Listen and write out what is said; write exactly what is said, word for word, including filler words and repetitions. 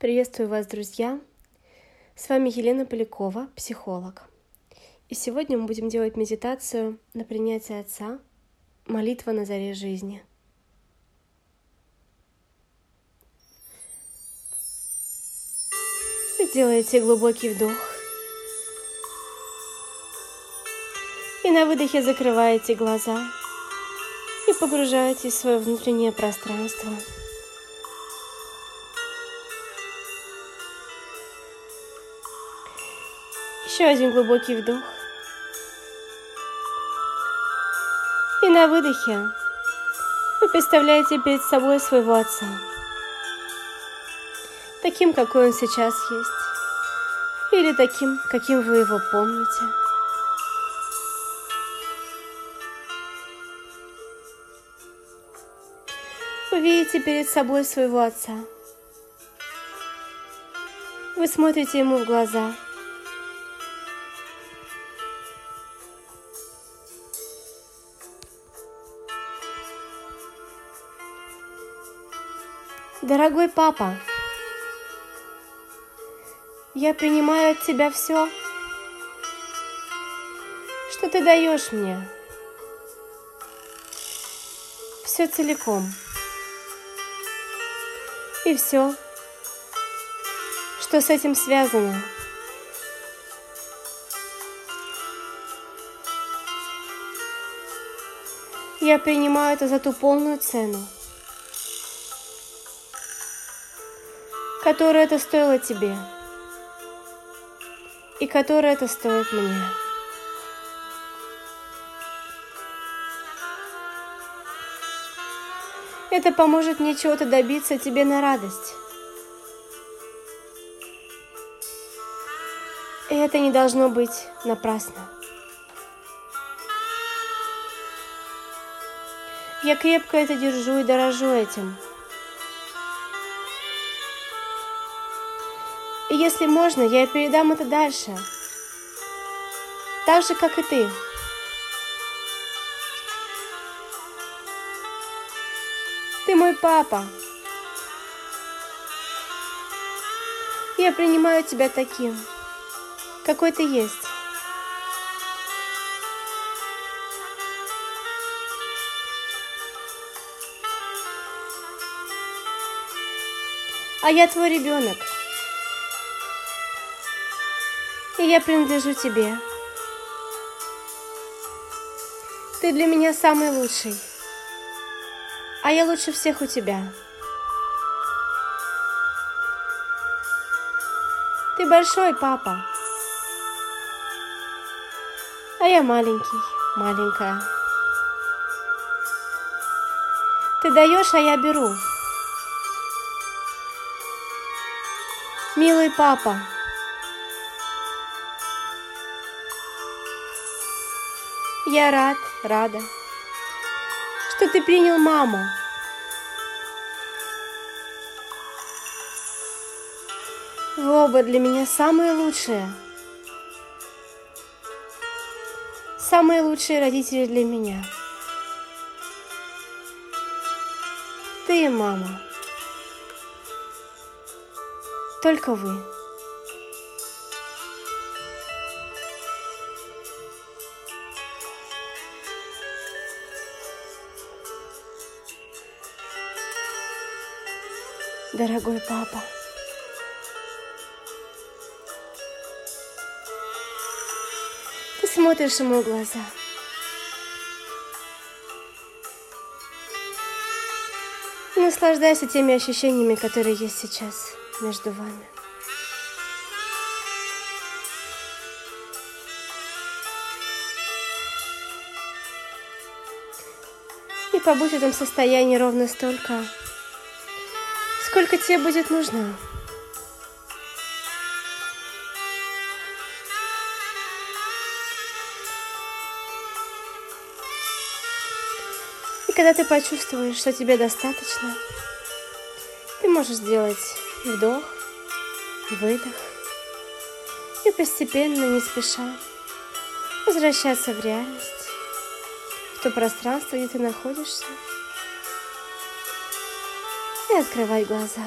Приветствую вас, друзья! С вами Елена Полякова, психолог. И сегодня мы будем делать медитацию на принятие Отца, молитва на заре жизни. Вы делаете глубокий вдох. И на выдохе закрываете глаза и погружаетесь в свое внутреннее пространство. Еще один глубокий вдох. И на выдохе вы представляете перед собой своего Отца, таким, какой Он сейчас есть, или таким, каким вы Его помните. Вы видите перед собой своего Отца. Вы смотрите Ему в глаза. Дорогой папа, я принимаю от тебя все, что ты даешь мне, все целиком и все, что с этим связано. Я принимаю это за ту полную цену, которое это стоило тебе и которое это стоит мне. Это поможет мне чего-то добиться тебе на радость. И это не должно быть напрасно. Я крепко это держу и дорожу этим. И если можно, я передам это дальше, так же, как и ты. Ты мой папа. Я принимаю тебя таким, какой ты есть. А я твой ребенок. И я принадлежу тебе. Ты для меня самый лучший, а я лучше всех у тебя. Ты большой, папа, а я маленький, маленькая. Ты даешь, а я беру. Милый папа, я рад, рада, что ты принял маму. Вы оба для меня самые лучшие. Самые лучшие родители для меня. Ты и мама. Только вы. Дорогой папа, ты смотришь ему в глаза. Наслаждайся теми ощущениями, которые есть сейчас между вами. И побудь в этом состоянии ровно столько, сколько тебе будет нужно. И когда ты почувствуешь, что тебе достаточно, ты можешь сделать вдох, выдох и постепенно, не спеша, возвращаться в реальность, в то пространство, где ты находишься, и открывай глаза.